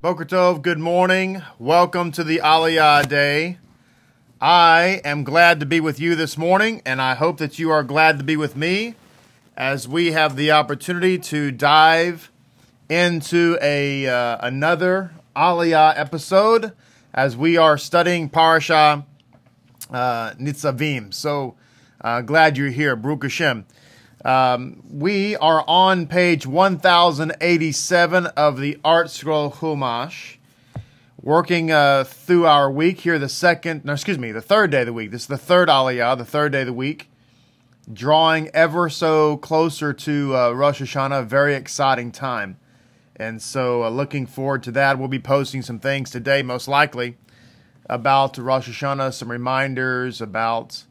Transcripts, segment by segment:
Boker Tov, good morning. Welcome to the Aliyah Day. I am glad to be with you this morning, and I hope that you are glad to be with me as we have the opportunity to dive into another Aliyah episode as we are studying Parashah Nitzavim. So glad you're here, Baruch Hashem. We are on page 1087 of the Art Scroll Humash, working through our week here, the third day of the week. This is the third Aliyah, the third day of the week, drawing ever so closer to Rosh Hashanah, a very exciting time. And so looking forward to that. We'll be posting some things today, most likely, about Rosh Hashanah, some reminders about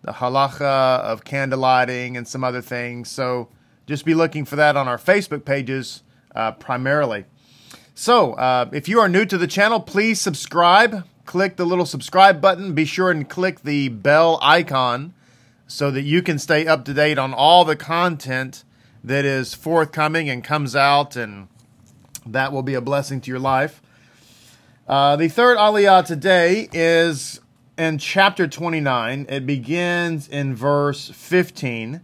the halacha of candlelighting and some other things. So just be looking for that on our Facebook pages primarily. So if you are new to the channel, please subscribe. Click the little subscribe button. Be sure and click the bell icon so that you can stay up to date on all the content that is forthcoming and comes out, and that will be a blessing to your life. The third Aliyah today is in chapter 29, it begins in verse 15,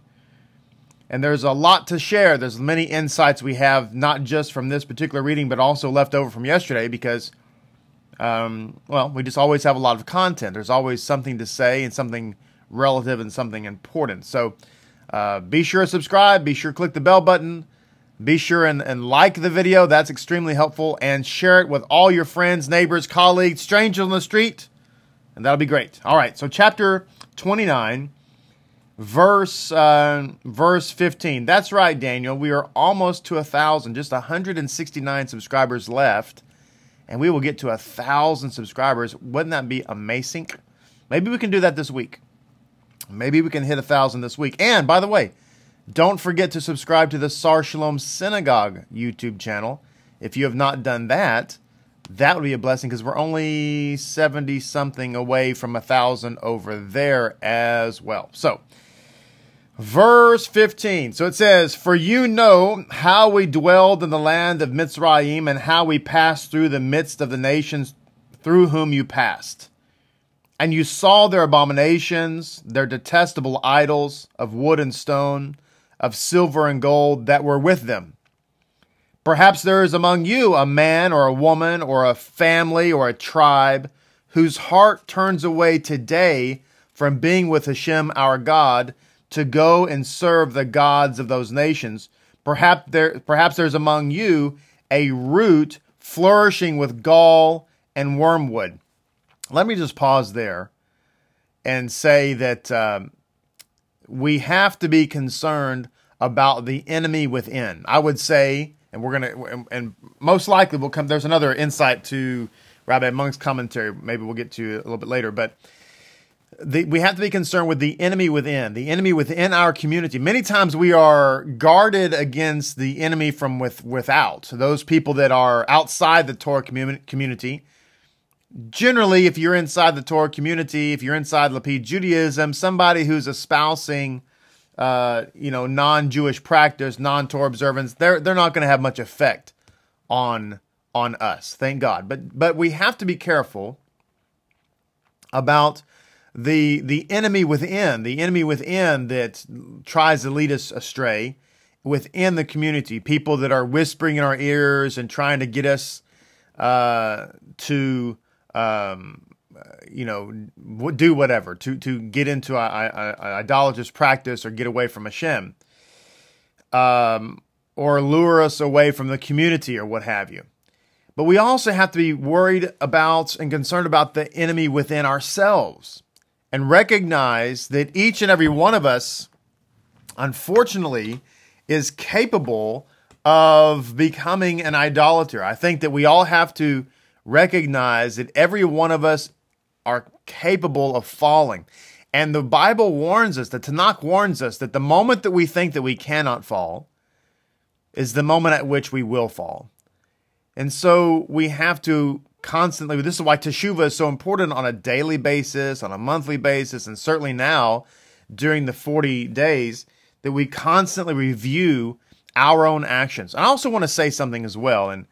and there's a lot to share. There's many insights we have, not just from this particular reading, but also left over from yesterday because, we just always have a lot of content. There's always something to say and something relative and something important. So be sure to subscribe. Be sure to click the bell button. Be sure and like the video. That's extremely helpful. And share it with all your friends, neighbors, colleagues, strangers on the street. And that'll be great. All right, so chapter 29, verse 15. That's right, Daniel. We are almost to 1,000, just 169 subscribers left, and we will get to 1,000 subscribers. Wouldn't that be amazing? Maybe we can do that this week. Maybe we can hit 1,000 this week. And, by the way, don't forget to subscribe to the Sar Shalom Synagogue YouTube channel. If you have not done that, that would be a blessing because we're only 70-something away from 1,000 over there as well. So, verse 15. So it says, "For you know how we dwelled in the land of Mitzrayim and how we passed through the midst of the nations through whom you passed. And you saw their abominations, their detestable idols of wood and stone, of silver and gold that were with them. Perhaps there is among you a man or a woman or a family or a tribe whose heart turns away today from being with Hashem our God to go and serve the gods of those nations. Perhaps there's among you a root flourishing with gall and wormwood." Let me just pause there and say that we have to be concerned about the enemy within. I would say, and we're going to, and most likely we'll come, there's another insight to Rabbi Monk's commentary, maybe we'll get to a little bit later, but we have to be concerned with the enemy within our community. Many times we are guarded against the enemy from without. So those people that are outside the Torah community. Generally, if you're inside the Torah community, if you're inside Lapid Judaism, somebody who's espousing non-Jewish practice, non-Torah observance, they're not going to have much effect on us, thank God. But we have to be careful about the enemy within, that tries to lead us astray within the community, people that are whispering in our ears and trying to get us do whatever to get into idolatrous practice or get away from Hashem, or lure us away from the community or what have you. But we also have to be worried about and concerned about the enemy within ourselves and recognize that each and every one of us, unfortunately, is capable of becoming an idolater. I think that we all have to recognize that every one of us are capable of falling. And the Bible warns us, the Tanakh warns us, that the moment that we think that we cannot fall is the moment at which we will fall. And so we have to constantly, this is why Teshuvah is so important on a daily basis, on a monthly basis, and certainly now during the 40 days, that we constantly review our own actions. I also want to say something as well, and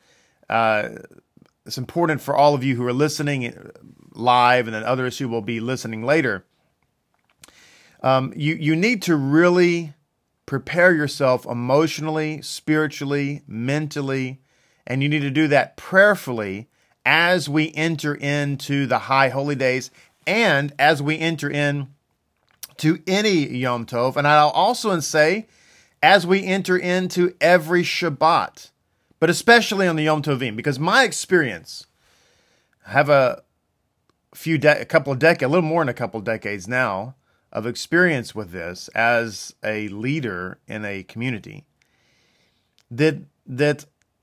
it's important for all of you who are listening live and then others who will be listening later. You need to really prepare yourself emotionally, spiritually, mentally, and you need to do that prayerfully as we enter into the high holy days and as we enter in to any Yom Tov. And I'll also say, as we enter into every Shabbat, but especially on the Yom Tovim, because my experience, I have a little more than a couple of decades now of experience with this as a leader in a community, that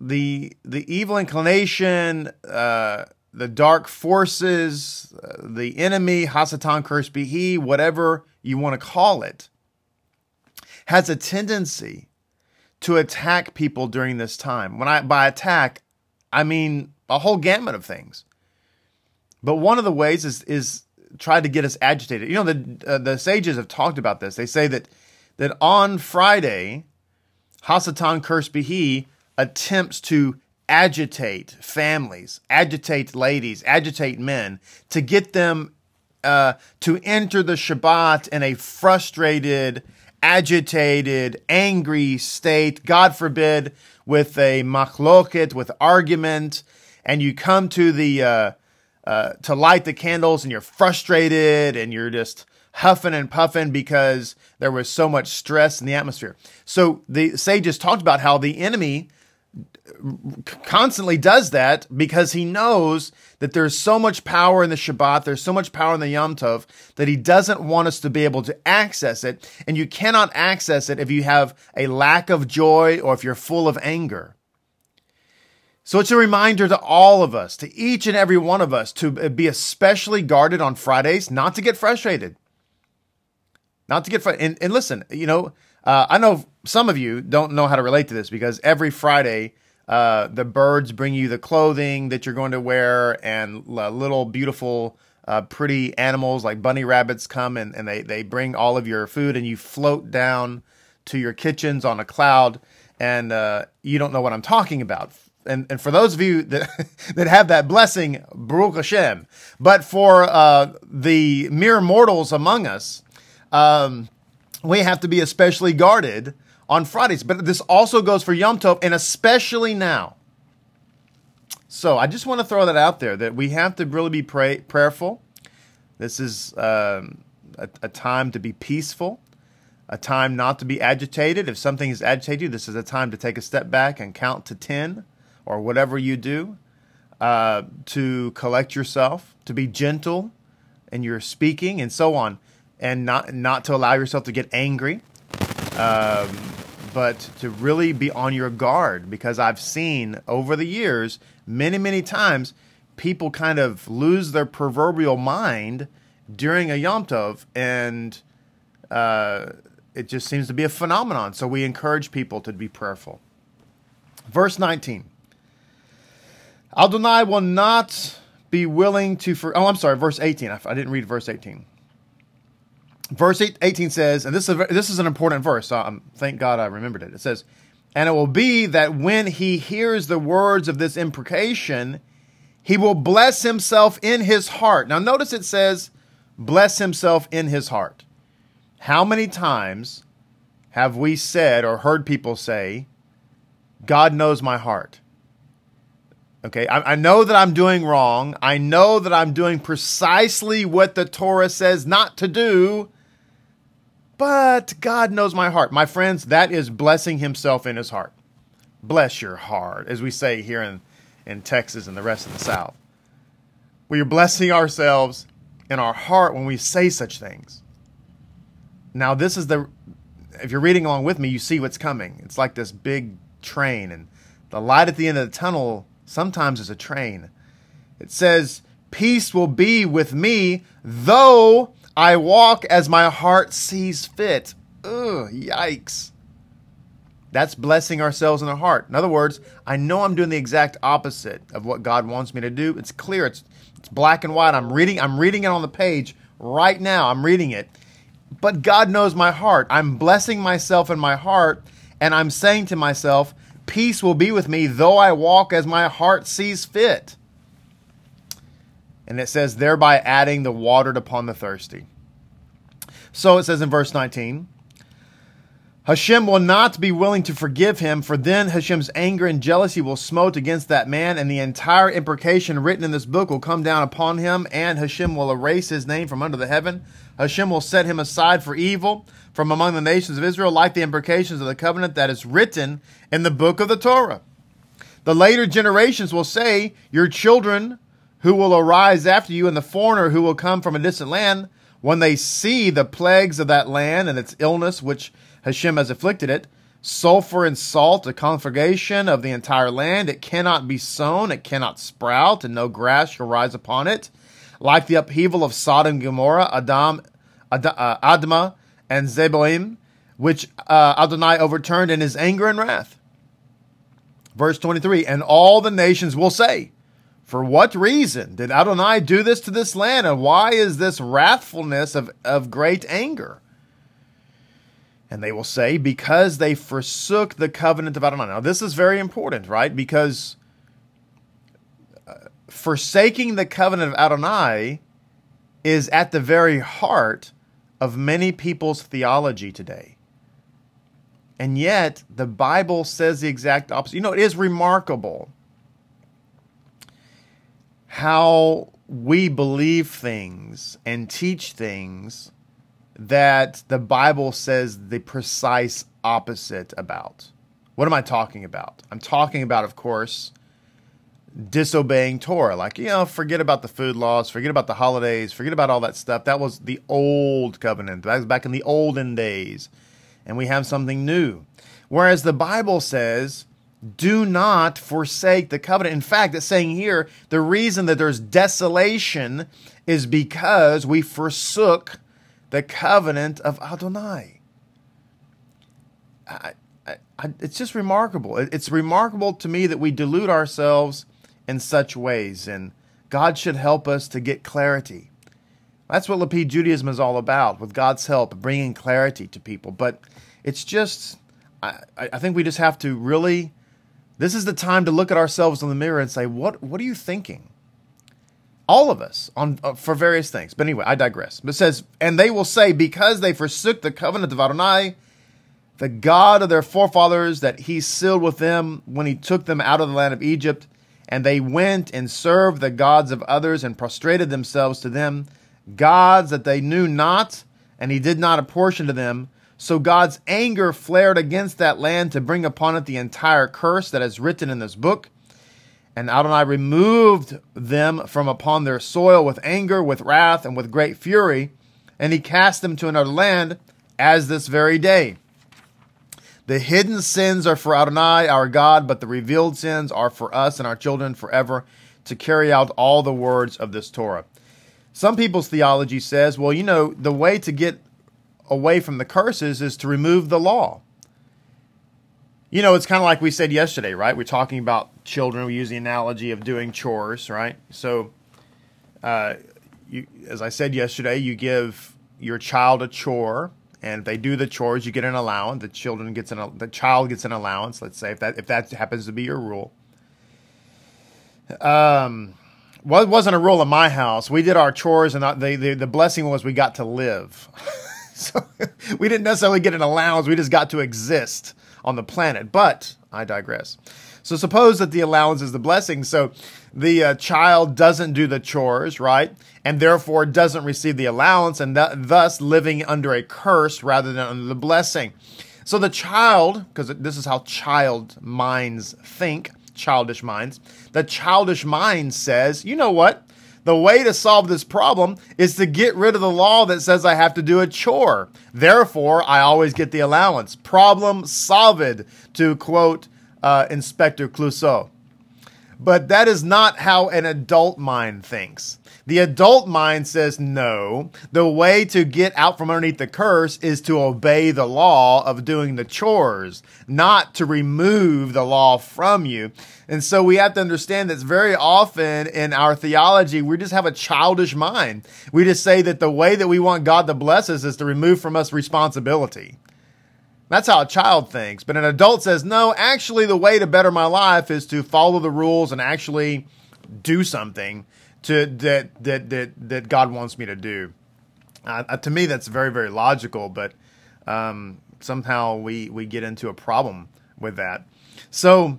the evil inclination, the dark forces, the enemy, Hasatan, cursed be he, whatever you want to call it, has a tendency to attack people during this time. By attack, I mean a whole gamut of things. But one of the ways is try to get us agitated. You know, the sages have talked about this. They say that on Friday, Hasatan, cursed be he, attempts to agitate families, agitate ladies, agitate men, to get them to enter the Shabbat in a frustrated, agitated, angry state, God forbid, with a makhloket, with argument, and you come to the to light the candles and you're frustrated and you're just huffing and puffing because there was so much stress in the atmosphere. So the sages talked about how the enemy constantly does that because he knows that there's so much power in the Shabbat, there's so much power in the Yom Tov, that he doesn't want us to be able to access it. And you cannot access it if you have a lack of joy or if you're full of anger. So it's a reminder to all of us, to each and every one of us, to be especially guarded on Fridays, not to get frustrated. And listen, you know, I know some of you don't know how to relate to this because every Friday, the birds bring you the clothing that you're going to wear, and little beautiful, pretty animals like bunny rabbits come and they bring all of your food, and you float down to your kitchens on a cloud, and you don't know what I'm talking about. And for those of you that have that blessing, Baruch Hashem. But for the mere mortals among us, we have to be especially guarded on Fridays. But this also goes for Yom Tov, and especially now. So I just want to throw that out there, that we have to really be prayerful. This is a time to be peaceful, a time not to be agitated. If something is agitating you, this is a time to take a step back and count to 10 or whatever you do, to collect yourself, to be gentle in your speaking and so on. And not to allow yourself to get angry, but to really be on your guard, because I've seen over the years, many, many times, people kind of lose their proverbial mind during a Yom Tov, and it just seems to be a phenomenon. So we encourage people to be prayerful. Verse 19. Adonai will not be willing to... verse 18. I didn't read verse 18. Verse 18 says, and this is an important verse, so thank God I remembered it. It says, and it will be that when he hears the words of this imprecation, he will bless himself in his heart. Now notice it says, bless himself in his heart. How many times have we said or heard people say, God knows my heart? Okay, I know that I'm doing wrong. I know that I'm doing precisely what the Torah says not to do. But God knows my heart. My friends, that is blessing himself in his heart. Bless your heart, as we say here in Texas and the rest of the South. We are blessing ourselves in our heart when we say such things. Now, if you're reading along with me, you see what's coming. It's like this big train, and the light at the end of the tunnel sometimes is a train. It says, peace will be with me, though I walk as my heart sees fit. Ugh, yikes. That's blessing ourselves in the heart. In other words, I know I'm doing the exact opposite of what God wants me to do. It's clear. It's black and white. I'm reading it on the page right now. I'm reading it. But God knows my heart. I'm blessing myself in my heart, and I'm saying to myself, peace will be with me, though I walk as my heart sees fit. And it says, thereby adding the water upon the thirsty. So it says in verse 19, Hashem will not be willing to forgive him, for then Hashem's anger and jealousy will smote against that man, and the entire imprecation written in this book will come down upon him, and Hashem will erase his name from under the heaven. Hashem will set him aside for evil from among the nations of Israel, like the imprecations of the covenant that is written in the book of the Torah. The later generations will say, your children who will arise after you, and the foreigner who will come from a distant land, when they see the plagues of that land and its illness, which Hashem has afflicted it, sulfur and salt, a conflagration of the entire land. It cannot be sown, it cannot sprout, and no grass shall rise upon it. Like the upheaval of Sodom and Gomorrah, Adma, and Zeboim, which Adonai overturned in his anger and wrath. Verse 23, and all the nations will say, for what reason did Adonai do this to this land, and why is this wrathfulness of great anger? And they will say, because they forsook the covenant of Adonai. Now, this is very important, right? Because forsaking the covenant of Adonai is at the very heart of many people's theology today. And yet, the Bible says the exact opposite. You know, it is remarkable how we believe things and teach things that the Bible says the precise opposite about. What am I talking about? I'm talking about, of course, disobeying Torah. Like, you know, forget about the food laws, forget about the holidays, forget about all that stuff. That was the old covenant. That was back in the olden days. And we have something new. Whereas the Bible says, do not forsake the covenant. In fact, it's saying here, the reason that there's desolation is because we forsook the covenant of Adonai. It's just remarkable. It's remarkable to me that we delude ourselves in such ways, and God should help us to get clarity. That's what Lapid Judaism is all about, with God's help, bringing clarity to people. But it's just, I think we just have to really, this is the time to look at ourselves in the mirror and say, what are you thinking? All of us, for various things. But anyway, I digress. But it says, and they will say, because they forsook the covenant of Adonai, the God of their forefathers, that he sealed with them when he took them out of the land of Egypt, and they went and served the gods of others and prostrated themselves to them, gods that they knew not, and he did not apportion to them. So God's anger flared against that land to bring upon it the entire curse that is written in this book. And Adonai removed them from upon their soil with anger, with wrath, and with great fury. And he cast them to another land, as this very day. The hidden sins are for Adonai, our God, but the revealed sins are for us and our children forever, to carry out all the words of this Torah. Some people's theology says, well, you know, the way to get away from the curses is to remove the law. You know, it's kind of like we said yesterday, right? We're talking about children. We use the analogy of doing chores, right? So, as I said yesterday, you give your child a chore, and if they do the chores, you get an allowance. The child gets an allowance. Let's say if that happens to be your rule. Well, it wasn't a rule in my house. We did our chores, and the blessing was we got to live. So we didn't necessarily get an allowance. We just got to exist on the planet, but I digress. So suppose that the allowance is the blessing. So the child doesn't do the chores, right? And therefore doesn't receive the allowance, and thus living under a curse rather than under the blessing. So the child, because this is how child minds think, childish minds, the childish mind says, you know what? The way to solve this problem is to get rid of the law that says I have to do a chore. Therefore, I always get the allowance. Problem solved, to quote Inspector Clouseau. But that is not how an adult mind thinks. The adult mind says, no, the way to get out from underneath the curse is to obey the law of doing the chores, not to remove the law from you. And so we have to understand that very often in our theology, we just have a childish mind. We just say that the way that we want God to bless us is to remove from us responsibility. That's how a child thinks. But an adult says, no, actually the way to better my life is to follow the rules and actually do something that God wants me to do. To me, that's very, very logical, but somehow we get into a problem with that. So,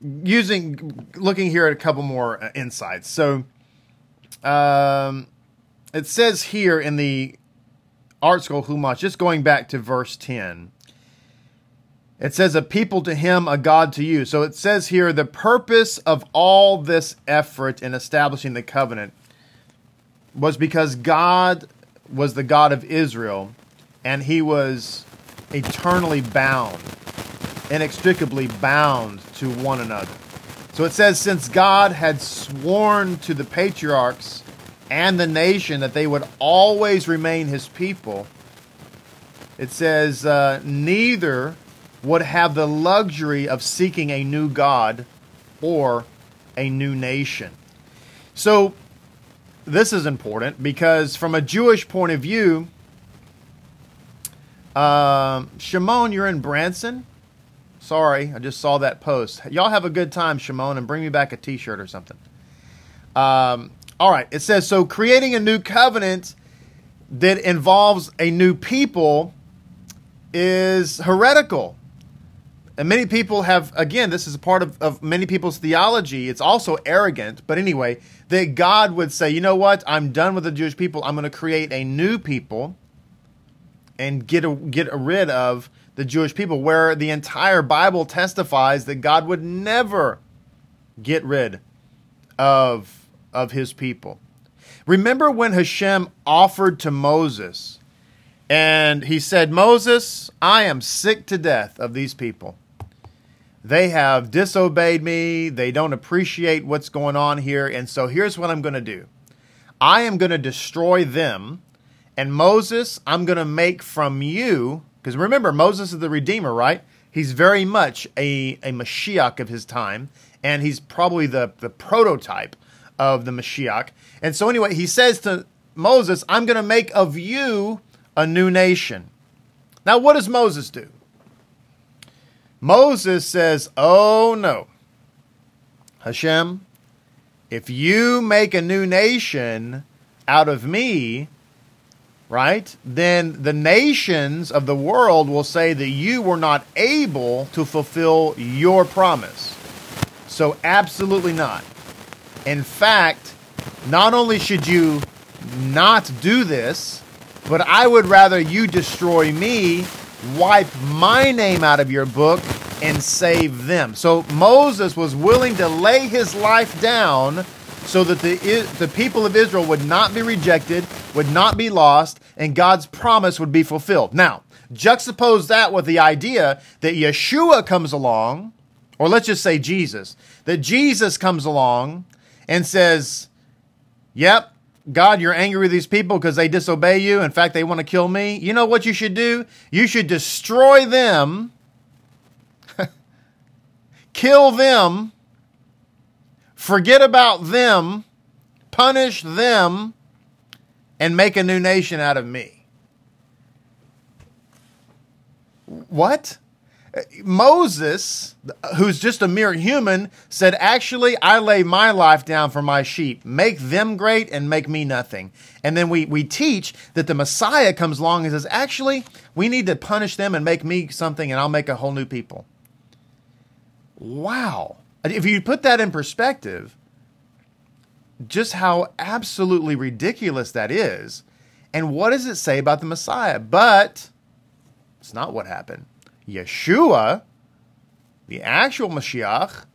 looking here at a couple more insights. So, it says here in the Art Scroll Humash, just going back to verse 10, it says, a people to him, a God to you. So it says here, the purpose of all this effort in establishing the covenant was because God was the God of Israel, and he was eternally bound, inextricably bound to one another. So it says, since God had sworn to the patriarchs and the nation that they would always remain his people, it says, neither would have the luxury of seeking a new God or a new nation. So this is important because from a Jewish point of view, Shimon, you're in Branson? Sorry, I just saw that post. Y'all have a good time, Shimon, and bring me back a t-shirt or something. All right, it says, so creating a new covenant that involves a new people is heretical. And many people have, again, this is a part of many people's theology. It's also arrogant. But anyway, that God would say, you know what? I'm done with the Jewish people. I'm going to create a new people and get rid of the Jewish people, where the entire Bible testifies that God would never get rid of his people. Remember when Hashem offered to Moses, and he said, Moses, I am sick to death of these people. They have disobeyed me. They don't appreciate what's going on here. And so here's what I'm going to do. I am going to destroy them. And Moses, I'm going to make from you, because remember, Moses is the Redeemer, right? He's very much a Mashiach of his time. And he's probably the prototype of the Mashiach. And so anyway, he says to Moses, I'm going to make of you a new nation. Now, what does Moses do? Moses says, oh no, Hashem, if you make a new nation out of me, right, then the nations of the world will say that you were not able to fulfill your promise. So absolutely not. In fact, not only should you not do this, but I would rather you destroy me, wipe my name out of your book, and save them. So Moses was willing to lay his life down so that the people of Israel would not be rejected, would not be lost, and God's promise would be fulfilled. Now, juxtapose that with the idea that Yeshua comes along, or let's just say Jesus, that Jesus comes along and says, yep, God, you're angry with these people because they disobey you. In fact, they want to kill me. You know what you should do? You should destroy them, kill them, forget about them, punish them, and make a new nation out of me. What? Moses, who's just a mere human, said, actually, I lay my life down for my sheep. Make them great and make me nothing. And then we teach that the Messiah comes along and says, actually, we need to punish them and make me something, and I'll make a whole new people. Wow. If you put that in perspective, just how absolutely ridiculous that is. And what does it say about the Messiah? But it's not what happened. Yeshua, the actual Mashiach,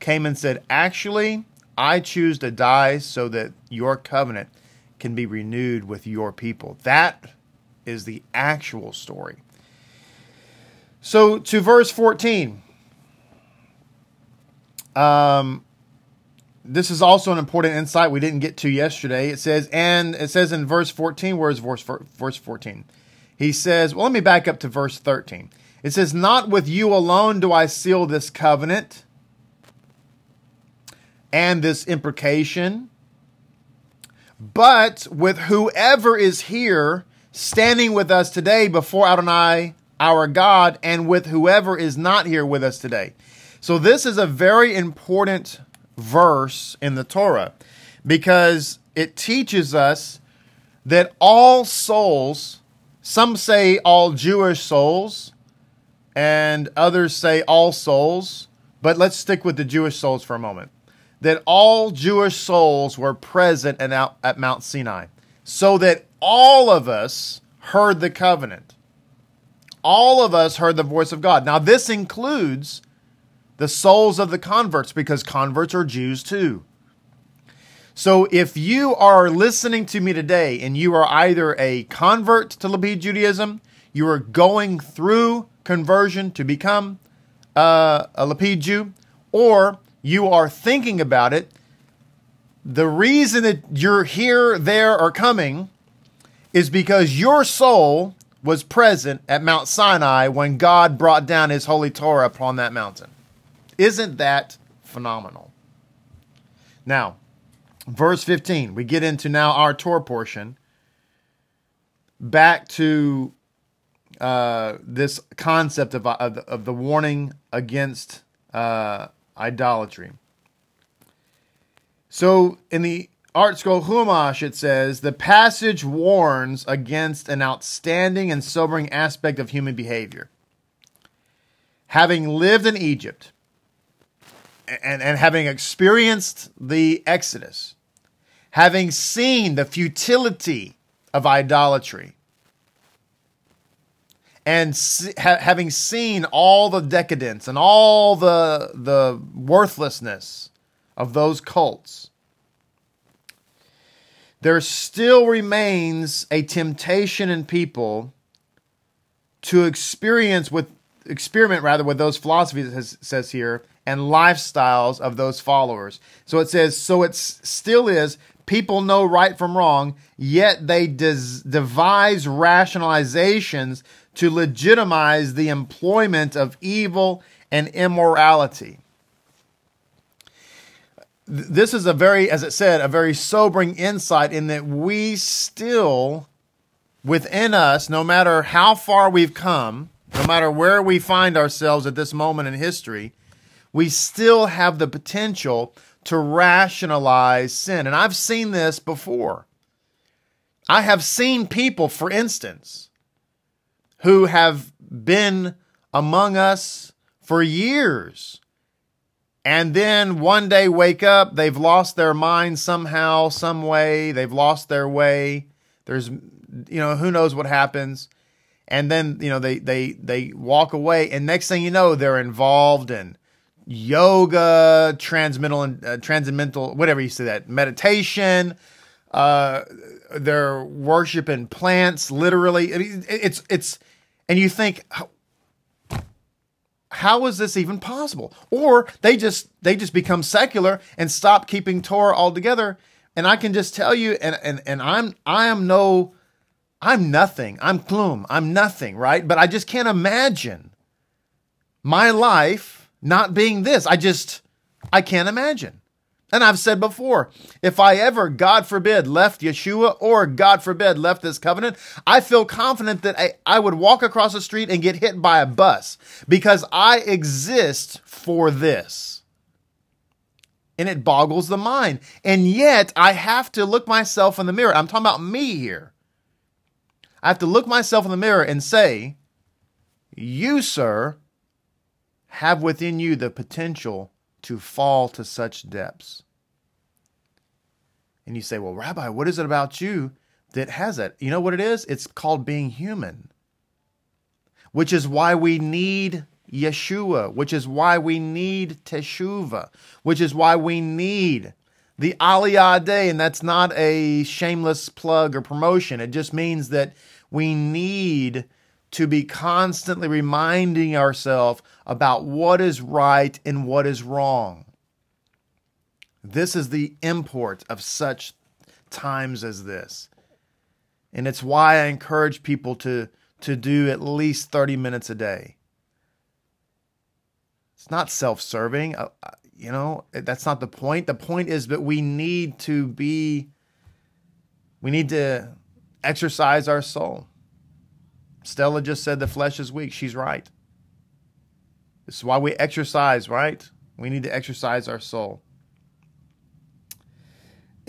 came and said, actually, I choose to die so that your covenant can be renewed with your people. That is the actual story. So to verse 14, this is also an important insight we didn't get to yesterday. It says in verse 14, where is verse 14? He says, well, let me back up to verse 13. It says, not with you alone do I seal this covenant and this imprecation, but with whoever is here standing with us today before Adonai, our God, and with whoever is not here with us today. So this is a very important verse in the Torah, because it teaches us that all souls, some say all Jewish souls, and others say all souls, but let's stick with the Jewish souls for a moment, that all Jewish souls were present at Mount Sinai, so that all of us heard the covenant. All of us heard the voice of God. Now, this includes the souls of the converts, because converts are Jews too. So if you are listening to me today and you are either a convert to Lapid Judaism, you are going through conversion to become a Lapid Jew, or you are thinking about it, the reason that you're here, there, or coming is because your soul was present at Mount Sinai when God brought down his holy Torah upon that mountain. Isn't that phenomenal? Now, verse 15, we get into now our Torah portion, back to this concept of the warning against idolatry. So in the Art Scroll Humash, it says, the passage warns against an outstanding and sobering aspect of human behavior. Having lived in Egypt and having experienced the Exodus, having seen the futility of idolatry, and having seen all the decadence and all the worthlessness of those cults, there still remains a temptation in people to experiment with those philosophies, it says here, and lifestyles of those followers. So it says, so it still is, people know right from wrong, yet they devise rationalizations to legitimize the employment of evil and immorality. This is a very sobering insight, in that we still, within us, no matter how far we've come, no matter where we find ourselves at this moment in history, we still have the potential to rationalize sin. And I've seen this before. I have seen people, for instance, who have been among us for years, and then one day wake up, they've lost their mind somehow, some way, they've lost their way. There's, who knows what happens. And then, they walk away, and next thing you know, they're involved in yoga, transcendental, whatever you say that, meditation. They're worshiping plants, literally. I mean, it's, and you think, how is this even possible? Or they just become secular and stop keeping Torah altogether. And I can just tell you, and I'm nothing. I'm klum. I'm nothing, right? But I just can't imagine my life not being this. I can't imagine. And I've said before, if I ever, God forbid, left Yeshua, or God forbid, left this covenant, I feel confident that I would walk across the street and get hit by a bus, because I exist for this. And it boggles the mind. And yet I have to look myself in the mirror. I'm talking about me here. I have to look myself in the mirror and say, you, sir, have within you the potential to fall to such depths. And you say, well, Rabbi, what is it about you that has it? You know what it is? It's called being human, which is why we need Yeshua, which is why we need Teshuvah, which is why we need the Aliyah Day. And that's not a shameless plug or promotion. It just means that we need to be constantly reminding ourselves about what is right and what is wrong. This is the import of such times as this. And it's why I encourage people to do at least 30 minutes a day. It's not self-serving. That's not the point. The point is that we need to exercise our soul. Stella just said the flesh is weak. She's right. This is why we exercise, right? We need to exercise our soul.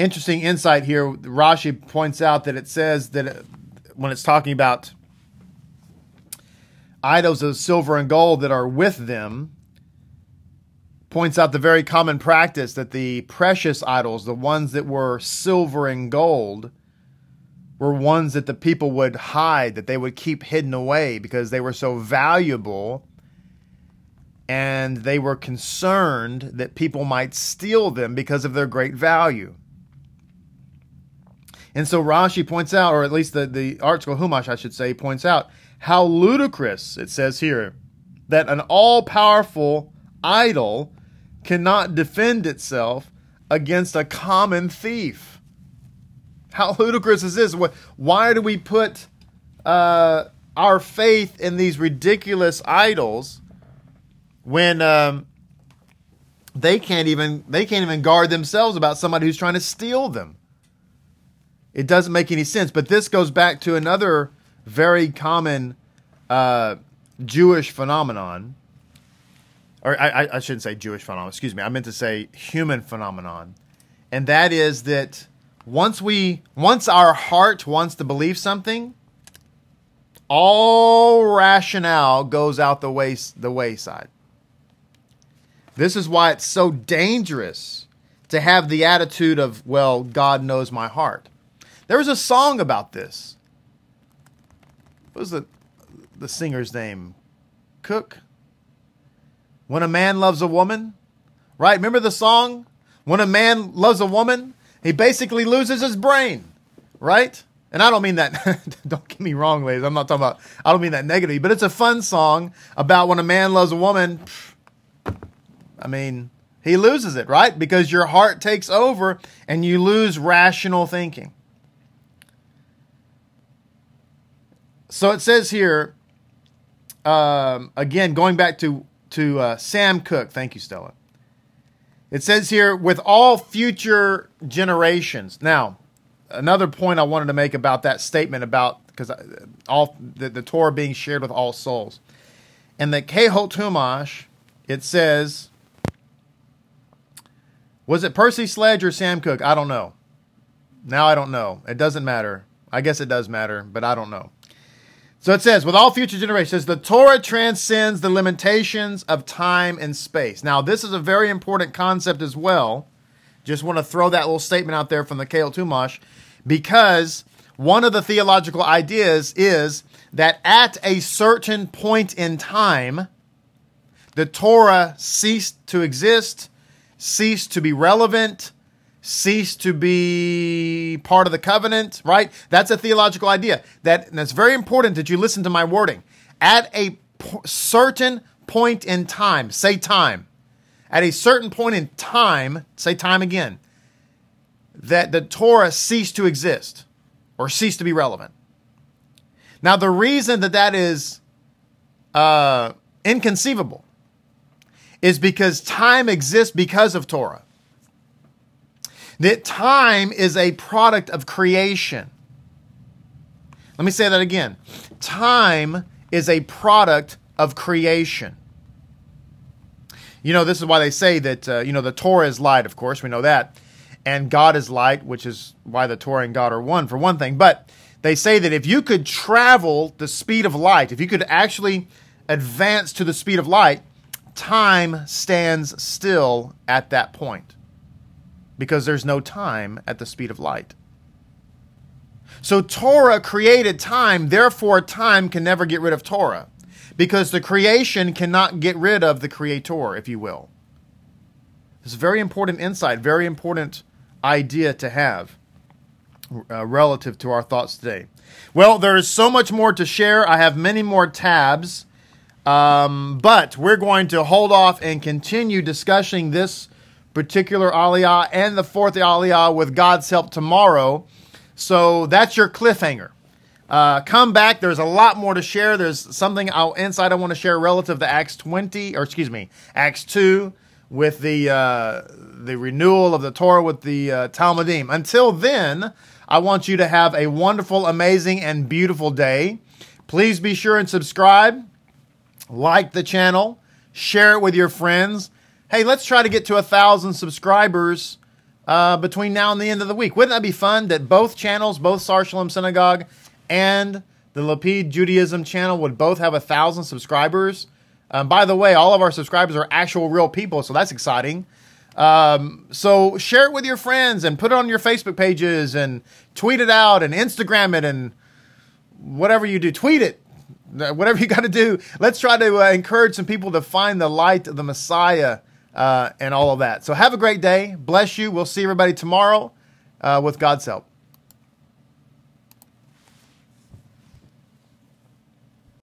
interesting insight here. Rashi points out that it says that when it's talking about idols of silver and gold that are with them, points out the very common practice that the precious idols, the ones that were silver and gold, were ones that the people would hide, that they would keep hidden away because they were so valuable and they were concerned that people might steal them because of their great value. And so Rashi points out, or at least the Art Scroll Humash, I should say, points out how ludicrous, it says here, that an all-powerful idol cannot defend itself against a common thief. How ludicrous is this? Why do we put our faith in these ridiculous idols when they can't even guard themselves about somebody who's trying to steal them? It doesn't make any sense. But this goes back to another very common Jewish phenomenon. Or I shouldn't say Jewish phenomenon. Excuse me. I meant to say human phenomenon. And that is that once our heart wants to believe something, all rationale goes out the wayside. This is why it's so dangerous to have the attitude of, well, God knows my heart. There was a song about this. What was the singer's name? Cook? When a man loves a woman. Right? Remember the song? When a man loves a woman, he basically loses his brain. Right? And I don't mean that, don't get me wrong, ladies. I'm not talking about, I don't mean that negatively, but it's a fun song about when a man loves a woman. I mean, he loses it, right? Because your heart takes over and you lose rational thinking. So it says here, again, going back to Sam Cooke. Thank you, Stella. It says here, with all future generations. Now, another point I wanted to make about that statement about, because all the Torah being shared with all souls. And the Kehot Chumash, it says, was it Percy Sledge or Sam Cooke? I don't know. Now I don't know. It doesn't matter. I guess it does matter, but I don't know. So it says, with all future generations, the Torah transcends the limitations of time and space. Now, this is a very important concept as well. Just want to throw that little statement out there from the Kehot Chumash, because one of the theological ideas is that at a certain point in time, the Torah ceased to exist, ceased to be relevant, ceased to be part of the covenant, right? That's a theological idea. And that's very important that you listen to my wording. At a certain point in time, say time. At a certain point in time, say time again, that the Torah ceased to exist or ceased to be relevant. Now, the reason that is inconceivable is because time exists because of Torah. That time is a product of creation. Let me say that again. Time is a product of creation. You know, this is why they say that, the Torah is light, of course, we know that. And God is light, which is why the Torah and God are one, for one thing. But they say that if you could travel the speed of light, if you could actually advance to the speed of light, time stands still at that point because there's no time at the speed of light. So Torah created time, therefore time can never get rid of Torah because the creation cannot get rid of the creator, if you will. It's a very important insight, very important idea to have relative to our thoughts today. Well, there is so much more to share. I have many more tabs. But we're going to hold off and continue discussing this particular Aliyah and the fourth Aliyah with God's help tomorrow. So that's your cliffhanger. Come back. There's a lot more to share. There's something insight I want to share relative to Acts 2 with the renewal of the Torah with the Talmudim. Until then, I want you to have a wonderful, amazing, and beautiful day. Please be sure and subscribe. Like the channel, share it with your friends. Hey, let's try to get to 1,000 subscribers between now and the end of the week. Wouldn't that be fun that both channels, both Sar Shalom Synagogue and the Lapid Judaism channel would both have 1,000 subscribers? By the way, all of our subscribers are actual real people, so that's exciting. So share it with your friends and put it on your Facebook pages and tweet it out and Instagram it and whatever you do. Tweet it. Whatever you got to do. Let's try to encourage some people to find the light of the Messiah and all of that. So have a great day. Bless you. We'll see everybody tomorrow with God's help.